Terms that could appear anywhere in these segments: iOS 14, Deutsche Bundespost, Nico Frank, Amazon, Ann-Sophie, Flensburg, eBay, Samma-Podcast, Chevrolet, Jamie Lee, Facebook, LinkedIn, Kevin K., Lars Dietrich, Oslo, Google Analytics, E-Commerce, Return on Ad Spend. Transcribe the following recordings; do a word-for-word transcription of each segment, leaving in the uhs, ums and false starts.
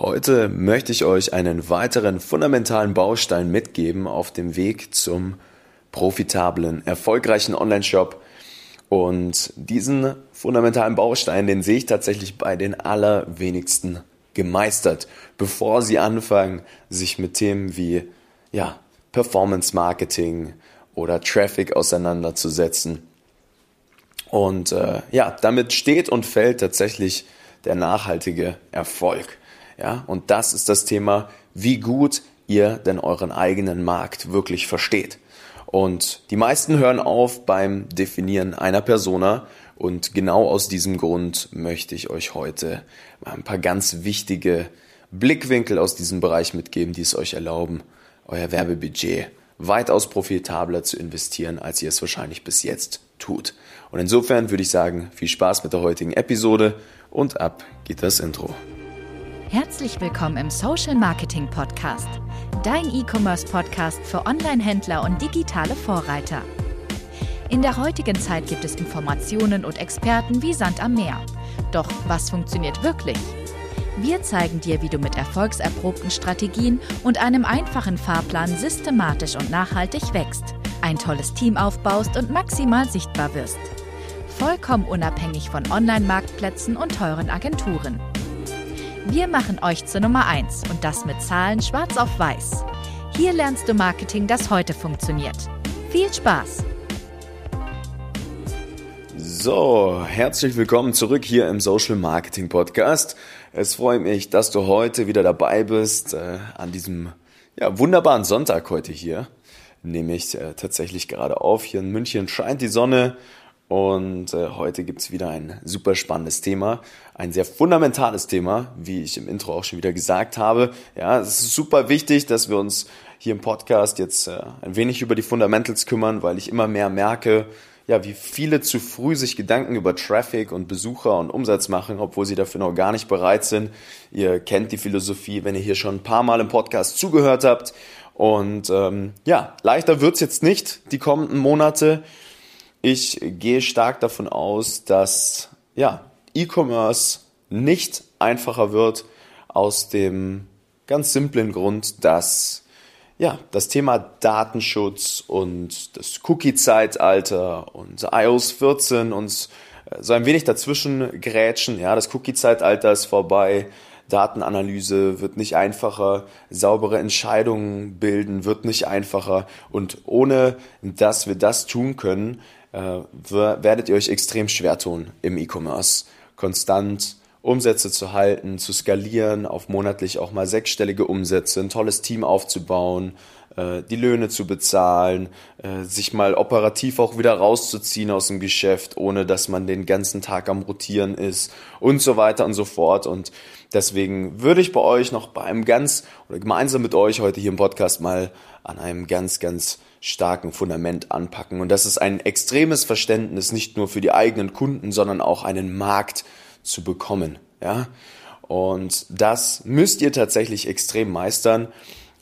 Heute möchte ich euch einen weiteren fundamentalen Baustein mitgeben auf dem Weg zum profitablen, erfolgreichen Online-Shop. Und diesen fundamentalen Baustein, den sehe ich tatsächlich bei den allerwenigsten gemeistert, bevor sie anfangen, sich mit Themen wie ja, Performance-Marketing oder Traffic auseinanderzusetzen. Und äh, ja, damit steht und fällt tatsächlich der nachhaltige Erfolg. Ja, und das ist das Thema, wie gut ihr denn euren eigenen Markt wirklich versteht. Und die meisten hören auf beim Definieren einer Persona. Und genau aus diesem Grund möchte ich euch heute mal ein paar ganz wichtige Blickwinkel aus diesem Bereich mitgeben, die es euch erlauben, euer Werbebudget weitaus profitabler zu investieren, als ihr es wahrscheinlich bis jetzt tut. Und insofern würde ich sagen, viel Spaß mit der heutigen Episode und ab geht das Intro. Herzlich willkommen im Social Marketing Podcast, dein E-Commerce Podcast für Online-Händler und digitale Vorreiter. In der heutigen Zeit gibt es Informationen und Experten wie Sand am Meer. Doch was funktioniert wirklich? Wir zeigen dir, wie du mit erfolgserprobten Strategien und einem einfachen Fahrplan systematisch und nachhaltig wächst, ein tolles Team aufbaust und maximal sichtbar wirst. Vollkommen unabhängig von Online-Marktplätzen und teuren Agenturen. Wir machen euch zur Nummer eins und das mit Zahlen schwarz auf weiß. Hier lernst du Marketing, das heute funktioniert. Viel Spaß! So, herzlich willkommen zurück hier im Social Marketing Podcast. Es freut mich, dass du heute wieder dabei bist äh, an diesem ja, wunderbaren Sonntag heute hier. Nehme ich äh, tatsächlich gerade auf. Hier in München scheint die Sonne und äh, heute gibt es wieder ein super spannendes Thema. Ein sehr fundamentales Thema, wie ich im Intro auch schon wieder gesagt habe. Ja, es ist super wichtig, dass wir uns hier im Podcast jetzt äh, ein wenig über die Fundamentals kümmern, weil ich immer mehr merke, ja, wie viele zu früh sich Gedanken über Traffic und Besucher und Umsatz machen, obwohl sie dafür noch gar nicht bereit sind. Ihr kennt die Philosophie, wenn ihr hier schon ein paar Mal im Podcast zugehört habt. Und ähm, ja, leichter wird's jetzt nicht die kommenden Monate. Ich gehe stark davon aus, dass ja, E-Commerce nicht einfacher wird, aus dem ganz simplen Grund, dass ja, das Thema Datenschutz und das Cookie-Zeitalter und i O S vierzehn uns so ein wenig dazwischen grätschen. Ja, das Cookie-Zeitalter ist vorbei, Datenanalyse wird nicht einfacher, saubere Entscheidungen bilden wird nicht einfacher und ohne dass wir das tun können, äh, werdet ihr euch extrem schwer tun im E-Commerce. Konstant Umsätze zu halten, zu skalieren, auf monatlich auch mal sechsstellige Umsätze, ein tolles Team aufzubauen, die Löhne zu bezahlen, sich mal operativ auch wieder rauszuziehen aus dem Geschäft, ohne dass man den ganzen Tag am Rotieren ist und so weiter und so fort. Und deswegen würde ich bei euch noch bei einem ganz, oder gemeinsam mit euch heute hier im Podcast mal an einem ganz, ganz starken Fundament anpacken. Und das ist ein extremes Verständnis, nicht nur für die eigenen Kunden, sondern auch einen Markt zu bekommen, ja, und das müsst ihr tatsächlich extrem meistern.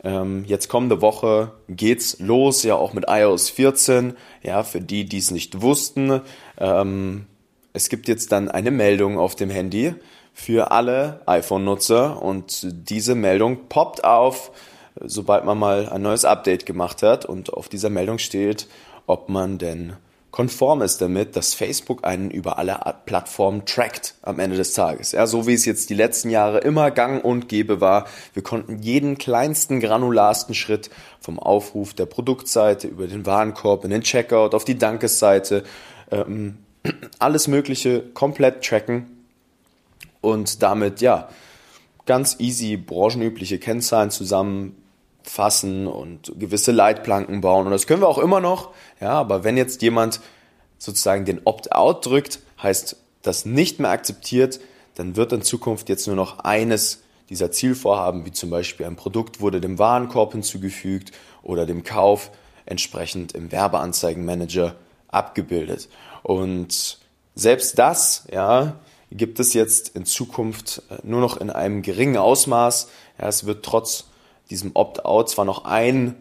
Ähm, jetzt kommende Woche geht's los, ja, auch mit i O S vierzehn, ja, für die, die es nicht wussten, ähm, es gibt jetzt dann eine Meldung auf dem Handy für alle iPhone-Nutzer und diese Meldung poppt auf, sobald man mal ein neues Update gemacht hat und auf dieser Meldung steht, ob man denn konform ist damit, dass Facebook einen über alle Plattformen trackt am Ende des Tages. Ja, so wie es jetzt die letzten Jahre immer gang und gäbe war. Wir konnten jeden kleinsten, granularsten Schritt vom Aufruf der Produktseite über den Warenkorb in den Checkout auf die Dankesseite, ähm, alles Mögliche komplett tracken und damit ja ganz easy branchenübliche Kennzahlen zusammen fassen und gewisse Leitplanken bauen. Und das können wir auch immer noch. Ja, aber wenn jetzt jemand sozusagen den Opt-out drückt, heißt das nicht mehr akzeptiert, dann wird in Zukunft jetzt nur noch eines dieser Zielvorhaben, wie zum Beispiel ein Produkt wurde dem Warenkorb hinzugefügt oder dem Kauf entsprechend im Werbeanzeigenmanager abgebildet. Und selbst das, ja, gibt es jetzt in Zukunft nur noch in einem geringen Ausmaß. Ja, es wird trotz diesem Opt-out zwar noch ein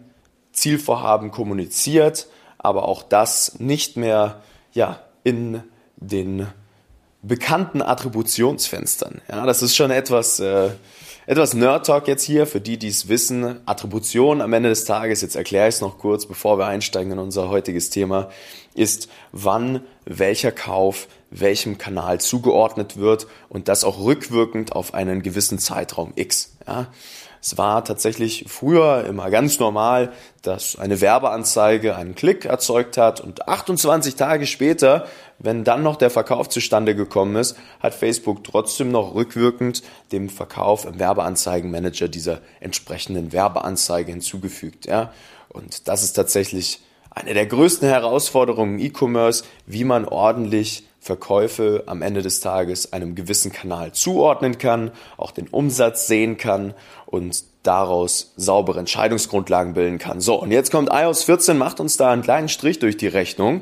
Zielvorhaben kommuniziert, aber auch das nicht mehr ja, in den bekannten Attributionsfenstern. Ja, das ist schon etwas äh, Etwas Nerd-Talk jetzt hier, für die, die es wissen, Attribution am Ende des Tages, jetzt erkläre ich es noch kurz, bevor wir einsteigen in unser heutiges Thema, ist, wann welcher Kauf welchem Kanal zugeordnet wird und das auch rückwirkend auf einen gewissen Zeitraum X. Ja. Es war tatsächlich früher immer ganz normal, dass eine Werbeanzeige einen Klick erzeugt hat und achtundzwanzig Tage später, wenn dann noch der Verkauf zustande gekommen ist, hat Facebook trotzdem noch rückwirkend dem Verkauf im Werbeanzeigenmanager dieser entsprechenden Werbeanzeige hinzugefügt. Ja? Und das ist tatsächlich eine der größten Herausforderungen im E-Commerce, wie man ordentlich Verkäufe am Ende des Tages einem gewissen Kanal zuordnen kann, auch den Umsatz sehen kann und daraus saubere Entscheidungsgrundlagen bilden kann. So, und jetzt kommt i O S vierzehn, macht uns da einen kleinen Strich durch die Rechnung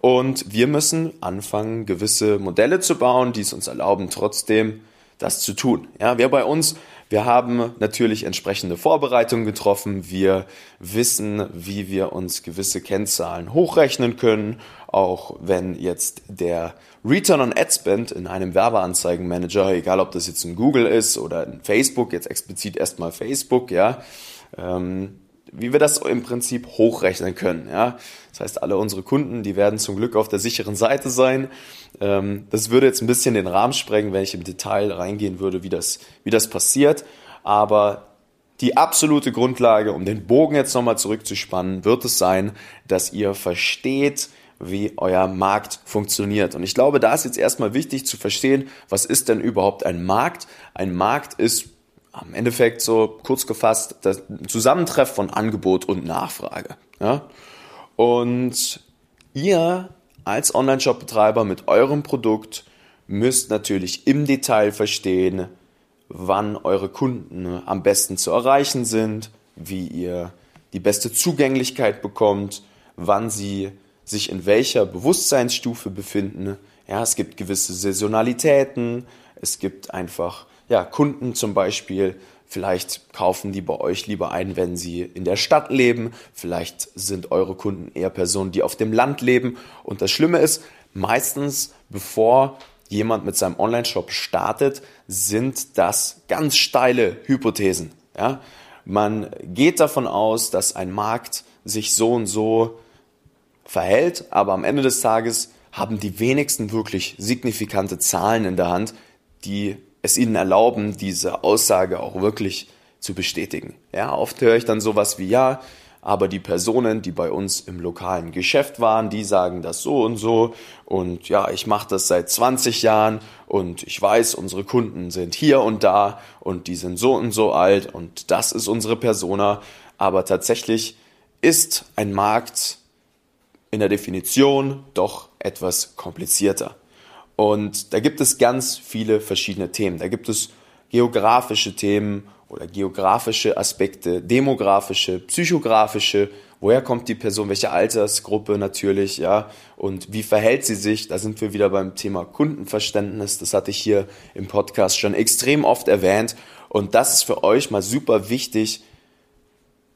und wir müssen anfangen, gewisse Modelle zu bauen, die es uns erlauben, trotzdem das zu tun. Ja, wir bei uns, wir haben natürlich entsprechende Vorbereitungen getroffen. Wir wissen, wie wir uns gewisse Kennzahlen hochrechnen können, auch wenn jetzt der Return on Ad Spend in einem Werbeanzeigenmanager, egal ob das jetzt in Google ist oder in Facebook, jetzt explizit erstmal Facebook, ja, ähm, wie wir das im Prinzip hochrechnen können. Ja? Das heißt, alle unsere Kunden, die werden zum Glück auf der sicheren Seite sein. Das würde jetzt ein bisschen den Rahmen sprengen, wenn ich im Detail reingehen würde, wie das, wie das passiert. Aber die absolute Grundlage, um den Bogen jetzt nochmal zurückzuspannen, wird es sein, dass ihr versteht, wie euer Markt funktioniert. Und ich glaube, da ist jetzt erstmal wichtig zu verstehen, was ist denn überhaupt ein Markt? Ein Markt ist am Endeffekt so kurz gefasst das Zusammentreffen von Angebot und Nachfrage. Ja? Und ihr als Online-Shop-Betreiber mit eurem Produkt müsst natürlich im Detail verstehen, wann eure Kunden am besten zu erreichen sind, wie ihr die beste Zugänglichkeit bekommt, wann sie sich in welcher Bewusstseinsstufe befinden. Ja, es gibt gewisse Saisonalitäten, es gibt einfach Ja, Kunden zum Beispiel, vielleicht kaufen die bei euch lieber ein, wenn sie in der Stadt leben. Vielleicht sind eure Kunden eher Personen, die auf dem Land leben. Und das Schlimme ist, meistens bevor jemand mit seinem Online-Shop startet, sind das ganz steile Hypothesen. Ja? Man geht davon aus, dass ein Markt sich so und so verhält, aber am Ende des Tages haben die wenigsten wirklich signifikante Zahlen in der Hand, die es ihnen erlauben, diese Aussage auch wirklich zu bestätigen. Ja, oft höre ich dann sowas wie, ja, aber die Personen, die bei uns im lokalen Geschäft waren, die sagen das so und so und ja, ich mache das seit zwanzig Jahren und ich weiß, unsere Kunden sind hier und da und die sind so und so alt und das ist unsere Persona. Aber tatsächlich ist ein Markt in der Definition doch etwas komplizierter. Und da gibt es ganz viele verschiedene Themen. Da gibt es geografische Themen oder geografische Aspekte, demografische, psychografische. Woher kommt die Person? Welche Altersgruppe natürlich? Ja, und wie verhält sie sich? Da sind wir wieder beim Thema Kundenverständnis. Das hatte ich hier im Podcast schon extrem oft erwähnt. Und das ist für euch mal super wichtig,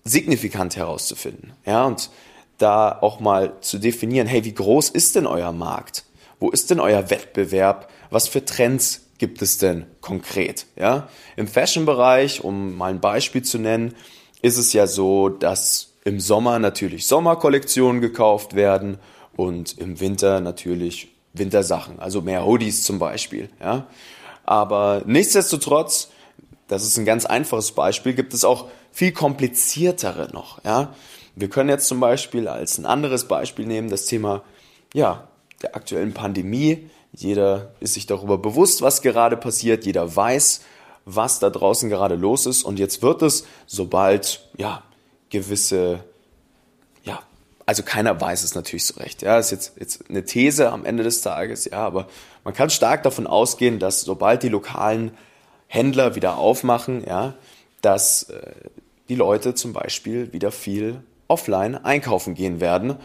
signifikant herauszufinden. Ja, und da auch mal zu definieren, hey, wie groß ist denn euer Markt? Wo ist denn euer Wettbewerb? Was für Trends gibt es denn konkret? Ja? Im Fashion-Bereich, um mal ein Beispiel zu nennen, ist es ja so, dass im Sommer natürlich Sommerkollektionen gekauft werden und im Winter natürlich Wintersachen, also mehr Hoodies zum Beispiel. Ja? Aber nichtsdestotrotz, das ist ein ganz einfaches Beispiel, gibt es auch viel kompliziertere noch. Ja? Wir können jetzt zum Beispiel als ein anderes Beispiel nehmen, das Thema, ja, der aktuellen Pandemie. Jeder ist sich darüber bewusst, was gerade passiert. Jeder weiß, was da draußen gerade los ist. Und jetzt wird es, sobald ja gewisse, ja, also keiner weiß es natürlich so recht. Ja, ist jetzt, jetzt eine These am Ende des Tages. Ja, aber man kann stark davon ausgehen, dass sobald die lokalen Händler wieder aufmachen, ja, dass äh, die Leute zum Beispiel wieder viel offline einkaufen gehen werden.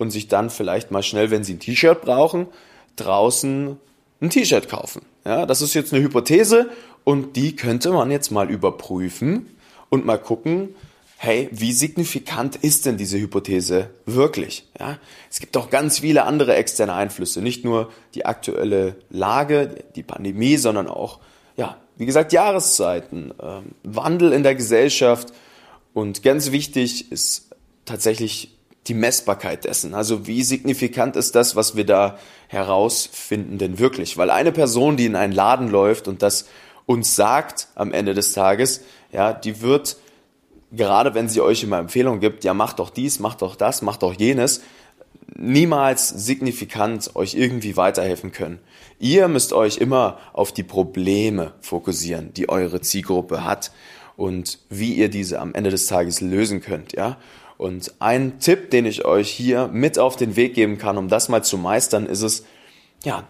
Und sich dann vielleicht mal schnell, wenn sie ein T-Shirt brauchen, draußen ein T-Shirt kaufen. Ja, das ist jetzt eine Hypothese und die könnte man jetzt mal überprüfen und mal gucken, hey, wie signifikant ist denn diese Hypothese wirklich? Ja, es gibt auch ganz viele andere externe Einflüsse, nicht nur die aktuelle Lage, die Pandemie, sondern auch ja, Wie gesagt, Jahreszeiten, ähm, Wandel in der Gesellschaft und ganz wichtig ist tatsächlich die Messbarkeit dessen. Also wie signifikant ist das, was wir da herausfinden denn wirklich? Weil eine Person, die in einen Laden läuft und das uns sagt am Ende des Tages, ja, die wird, gerade wenn sie euch immer Empfehlungen gibt, ja, macht doch dies, macht doch das, macht doch jenes, niemals signifikant euch irgendwie weiterhelfen können. Ihr müsst euch immer auf die Probleme fokussieren, die eure Zielgruppe hat und wie ihr diese am Ende des Tages lösen könnt, ja. Und ein Tipp, den ich euch hier mit auf den Weg geben kann, um das mal zu meistern, ist es, ja,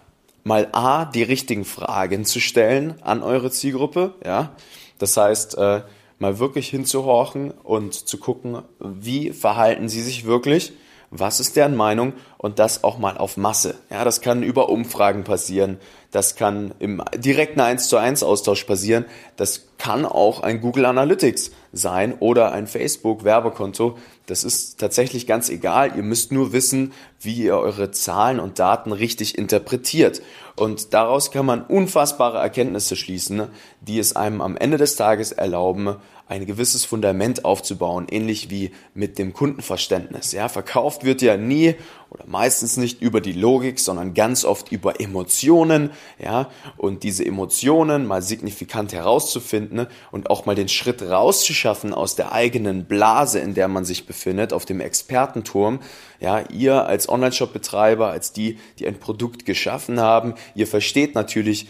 mal A, die richtigen Fragen zu stellen an eure Zielgruppe, ja. Das heißt, äh, mal wirklich hinzuhorchen und zu gucken, wie verhalten sie sich wirklich, was ist deren Meinung und das auch mal auf Masse. Ja, das kann über Umfragen passieren, das kann im direkten eins zu eins Austausch passieren, das kann auch ein Google Analytics sein oder ein Facebook Werbekonto. Das ist tatsächlich ganz egal, ihr müsst nur wissen, wie ihr eure Zahlen und Daten richtig interpretiert. Und daraus kann man unfassbare Erkenntnisse schließen, die es einem am Ende des Tages erlauben, ein gewisses Fundament aufzubauen, ähnlich wie mit dem Kundenverständnis. Ja, verkauft wird ja nie oder meistens nicht über die Logik, sondern ganz oft über Emotionen. Ja, und diese Emotionen mal signifikant herauszufinden und auch mal den Schritt rauszuschaffen aus der eigenen Blase, in der man sich befindet, auf dem Expertenturm. Ja, ihr als Online-Shop-Betreiber, als die, die ein Produkt geschaffen haben, ihr versteht natürlich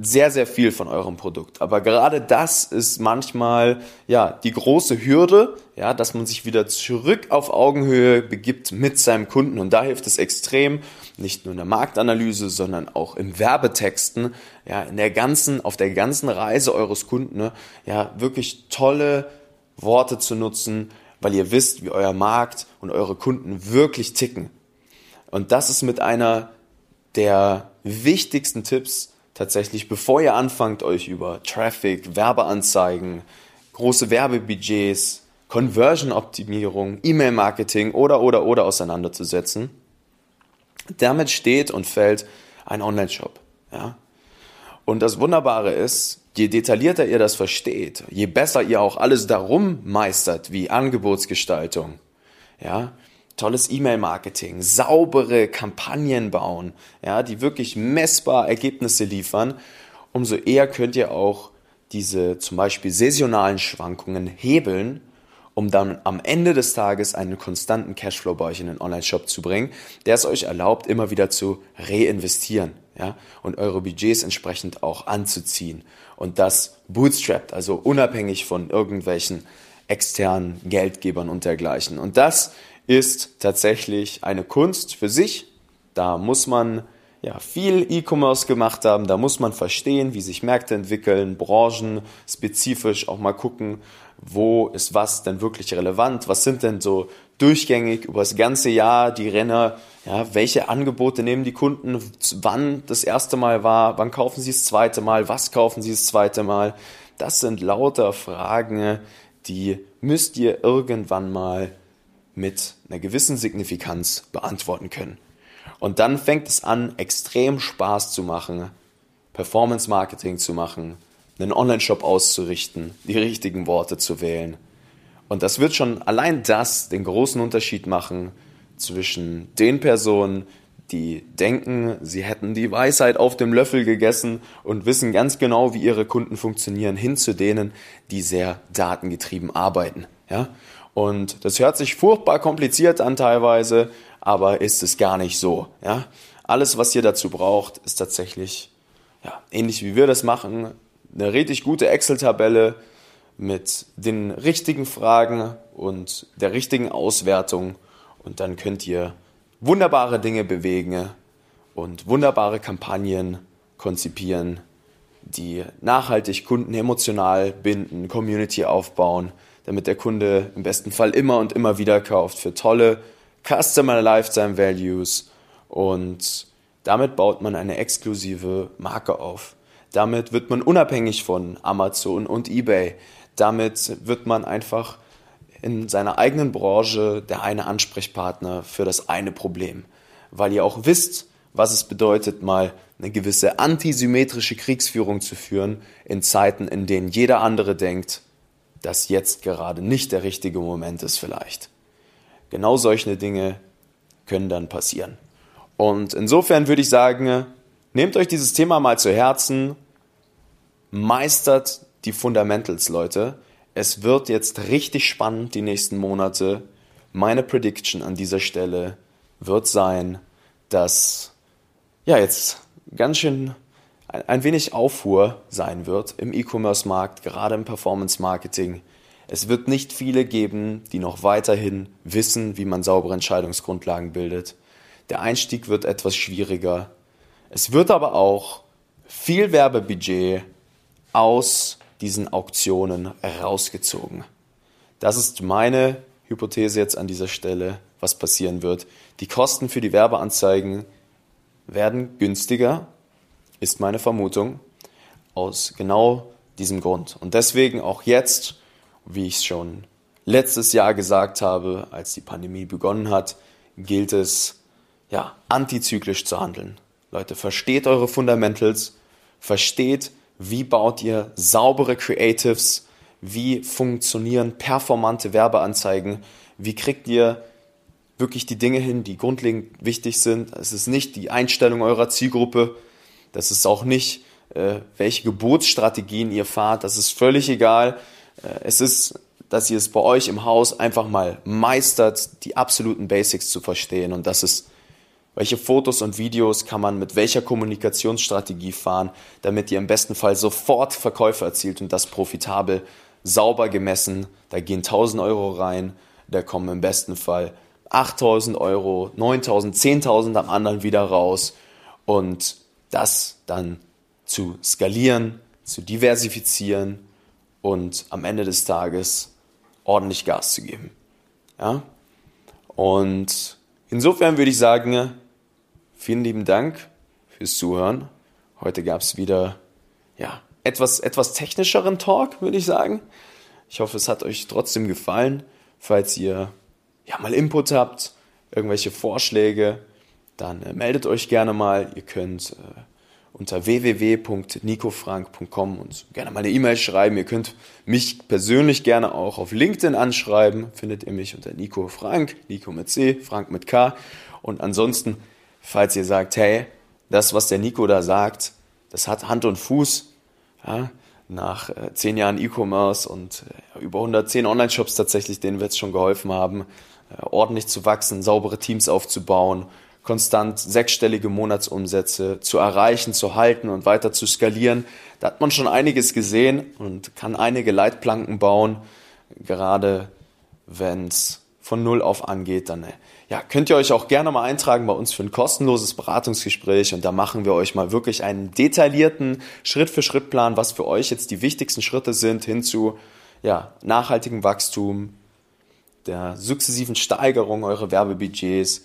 sehr, sehr viel von eurem Produkt. Aber gerade das ist manchmal, ja, die große Hürde, ja, dass man sich wieder zurück auf Augenhöhe begibt mit seinem Kunden. Und da hilft es extrem, nicht nur in der Marktanalyse, sondern auch im Werbetexten, ja, in der ganzen, auf der ganzen Reise eures Kunden, ne, ja, wirklich tolle Worte zu nutzen, weil ihr wisst, wie euer Markt und eure Kunden wirklich ticken. Und das ist mit einer der wichtigsten Tipps, tatsächlich, bevor ihr anfangt, euch über Traffic, Werbeanzeigen, große Werbebudgets, Conversion-Optimierung, E-Mail-Marketing oder, oder, oder auseinanderzusetzen. Damit steht und fällt ein Online-Shop. Ja? Und das Wunderbare ist, je detaillierter ihr das versteht, je besser ihr auch alles darum meistert, wie Angebotsgestaltung, ja, tolles E-Mail-Marketing, saubere Kampagnen bauen, ja, die wirklich messbar Ergebnisse liefern, umso eher könnt ihr auch diese zum Beispiel saisonalen Schwankungen hebeln, um dann am Ende des Tages einen konstanten Cashflow bei euch in den Online-Shop zu bringen, der es euch erlaubt, immer wieder zu reinvestieren, ja, und eure Budgets entsprechend auch anzuziehen. Und das bootstrapped, also unabhängig von irgendwelchen externen Geldgebern und dergleichen. Und das ist tatsächlich eine Kunst für sich. Da muss man ja viel E-Commerce gemacht haben, da muss man verstehen, wie sich Märkte entwickeln, branchenspezifisch auch mal gucken, wo ist was denn wirklich relevant, was sind denn so durchgängig über das ganze Jahr die Renner, ja, welche Angebote nehmen die Kunden, wann das erste Mal war, wann kaufen sie das zweite Mal, was kaufen sie das zweite Mal. Das sind lauter Fragen, die müsst ihr irgendwann mal mit einer gewissen Signifikanz beantworten können. Und dann fängt es an, extrem Spaß zu machen, Performance-Marketing zu machen, einen Online-Shop auszurichten, die richtigen Worte zu wählen. Und das wird schon allein das den großen Unterschied machen zwischen den Personen, die denken, sie hätten die Weisheit auf dem Löffel gegessen und wissen ganz genau, wie ihre Kunden funktionieren, hin zu denen, die sehr datengetrieben arbeiten. Ja? Und das hört sich furchtbar kompliziert an teilweise, aber ist es gar nicht so. Ja? Alles, was ihr dazu braucht, ist tatsächlich, ja, ähnlich wie wir das machen, eine richtig gute Excel-Tabelle mit den richtigen Fragen und der richtigen Auswertung. Und dann könnt ihr wunderbare Dinge bewegen und wunderbare Kampagnen konzipieren, die nachhaltig Kunden emotional binden, Community aufbauen, damit der Kunde im besten Fall immer und immer wieder kauft, für tolle Customer Lifetime Values. Und damit baut man eine exklusive Marke auf. Damit wird man unabhängig von Amazon und eBay. Damit wird man einfach in seiner eigenen Branche der eine Ansprechpartner für das eine Problem. Weil ihr auch wisst, was es bedeutet, mal eine gewisse antisymmetrische Kriegsführung zu führen in Zeiten, in denen jeder andere denkt, dass jetzt gerade nicht der richtige Moment ist vielleicht. Genau solche Dinge können dann passieren. Und insofern würde ich sagen, nehmt euch dieses Thema mal zu Herzen, meistert die Fundamentals, Leute. Es wird jetzt richtig spannend die nächsten Monate. Meine Prediction an dieser Stelle wird sein, dass ja jetzt ganz schön ein, ein wenig Aufruhr sein wird im E-Commerce-Markt, gerade im Performance-Marketing. Es wird nicht viele geben, die noch weiterhin wissen, wie man saubere Entscheidungsgrundlagen bildet. Der Einstieg wird etwas schwieriger. Es wird aber auch viel Werbebudget aus diesen Auktionen rausgezogen. Das ist meine Hypothese jetzt an dieser Stelle, was passieren wird. Die Kosten für die Werbeanzeigen werden günstiger, ist meine Vermutung, aus genau diesem Grund. Und deswegen auch jetzt, wie ich es schon letztes Jahr gesagt habe, als die Pandemie begonnen hat, gilt es, ja, antizyklisch zu handeln. Leute, versteht eure Fundamentals, versteht, wie baut ihr saubere Creatives, wie funktionieren performante Werbeanzeigen, wie kriegt ihr wirklich die Dinge hin, die grundlegend wichtig sind. Es ist nicht die Einstellung eurer Zielgruppe, das ist auch nicht, äh, welche Gebotsstrategien ihr fahrt, das ist völlig egal. Es ist, dass ihr es bei euch im Haus einfach mal meistert, die absoluten Basics zu verstehen. Und das ist, welche Fotos und Videos kann man mit welcher Kommunikationsstrategie fahren, damit ihr im besten Fall sofort Verkäufe erzielt und das profitabel, sauber gemessen. Da gehen tausend Euro rein, da kommen im besten Fall achttausend Euro, neuntausend, zehntausend am anderen wieder raus. Und das dann zu skalieren, zu diversifizieren und am Ende des Tages ordentlich Gas zu geben. Ja? Und insofern würde ich sagen, vielen lieben Dank fürs Zuhören. Heute gab es wieder ja, etwas, etwas technischeren Talk, würde ich sagen. Ich hoffe, es hat euch trotzdem gefallen. Falls ihr ja, mal Input habt, irgendwelche Vorschläge, dann äh, meldet euch gerne mal. Ihr könnt Äh, unter w w w punkt nico frank punkt com und gerne mal eine E-Mail schreiben. Ihr könnt mich persönlich gerne auch auf LinkedIn anschreiben. Findet ihr mich unter Nico Frank, Nico mit C, Frank mit K. Und ansonsten, falls ihr sagt, hey, das, was der Nico da sagt, das hat Hand und Fuß. Ja, nach äh, zehn Jahren E-Commerce und äh, über hundertzehn Online-Shops tatsächlich, denen wir jetzt schon geholfen haben, äh, ordentlich zu wachsen, saubere Teams aufzubauen, konstant sechsstellige Monatsumsätze zu erreichen, zu halten und weiter zu skalieren. Da hat man schon einiges gesehen und kann einige Leitplanken bauen. Gerade wenn es von Null auf angeht, dann ja, könnt ihr euch auch gerne mal eintragen bei uns für ein kostenloses Beratungsgespräch. Und da machen wir euch mal wirklich einen detaillierten Schritt-für-Schritt-Plan, was für euch jetzt die wichtigsten Schritte sind hin zu ja, nachhaltigem Wachstum, der sukzessiven Steigerung eurer Werbebudgets,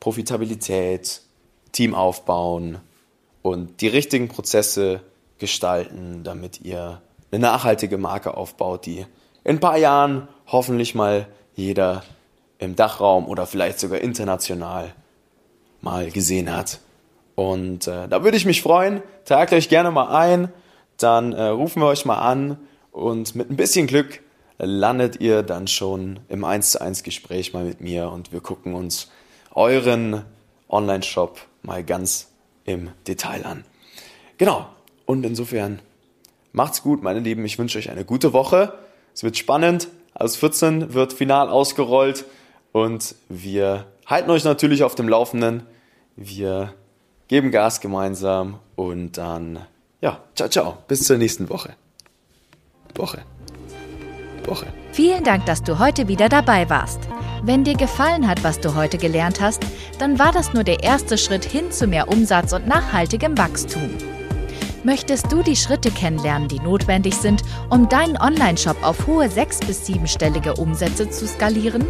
Profitabilität, Team aufbauen und die richtigen Prozesse gestalten, damit ihr eine nachhaltige Marke aufbaut, die in ein paar Jahren hoffentlich mal jeder im Dachraum oder vielleicht sogar international mal gesehen hat. Und äh, da würde ich mich freuen. Tragt euch gerne mal ein, dann äh, rufen wir euch mal an und mit ein bisschen Glück landet ihr dann schon im eins zu eins Gespräch mal mit mir und wir gucken uns euren Online-Shop mal ganz im Detail an. Genau, und insofern macht's gut, meine Lieben. Ich wünsche euch eine gute Woche. Es wird spannend. iOS vierzehn wird final ausgerollt und wir halten euch natürlich auf dem Laufenden. Wir geben Gas gemeinsam und dann, ja, ciao, ciao. Bis zur nächsten Woche. Woche. Woche. Vielen Dank, dass du heute wieder dabei warst. Wenn dir gefallen hat, was du heute gelernt hast, dann war das nur der erste Schritt hin zu mehr Umsatz und nachhaltigem Wachstum. Möchtest du die Schritte kennenlernen, die notwendig sind, um deinen Onlineshop auf hohe sechs- bis siebenstellige Umsätze zu skalieren?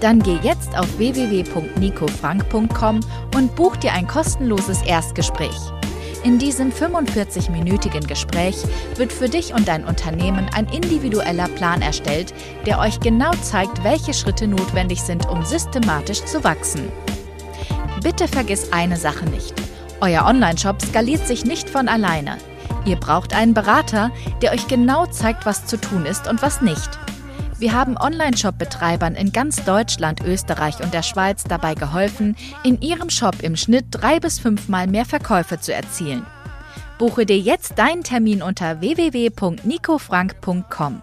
Dann geh jetzt auf w w w punkt nico frank punkt com und buch dir ein kostenloses Erstgespräch. In diesem fünfundvierzig-minütigen Gespräch wird für dich und dein Unternehmen ein individueller Plan erstellt, der euch genau zeigt, welche Schritte notwendig sind, um systematisch zu wachsen. Bitte vergiss eine Sache nicht. Euer Online-Shop skaliert sich nicht von alleine. Ihr braucht einen Berater, der euch genau zeigt, was zu tun ist und was nicht. Wir haben Online-Shop-Betreibern in ganz Deutschland, Österreich und der Schweiz dabei geholfen, in ihrem Shop im Schnitt drei bis fünfmal mehr Verkäufe zu erzielen. Buche dir jetzt deinen Termin unter w w w punkt nico frank punkt com.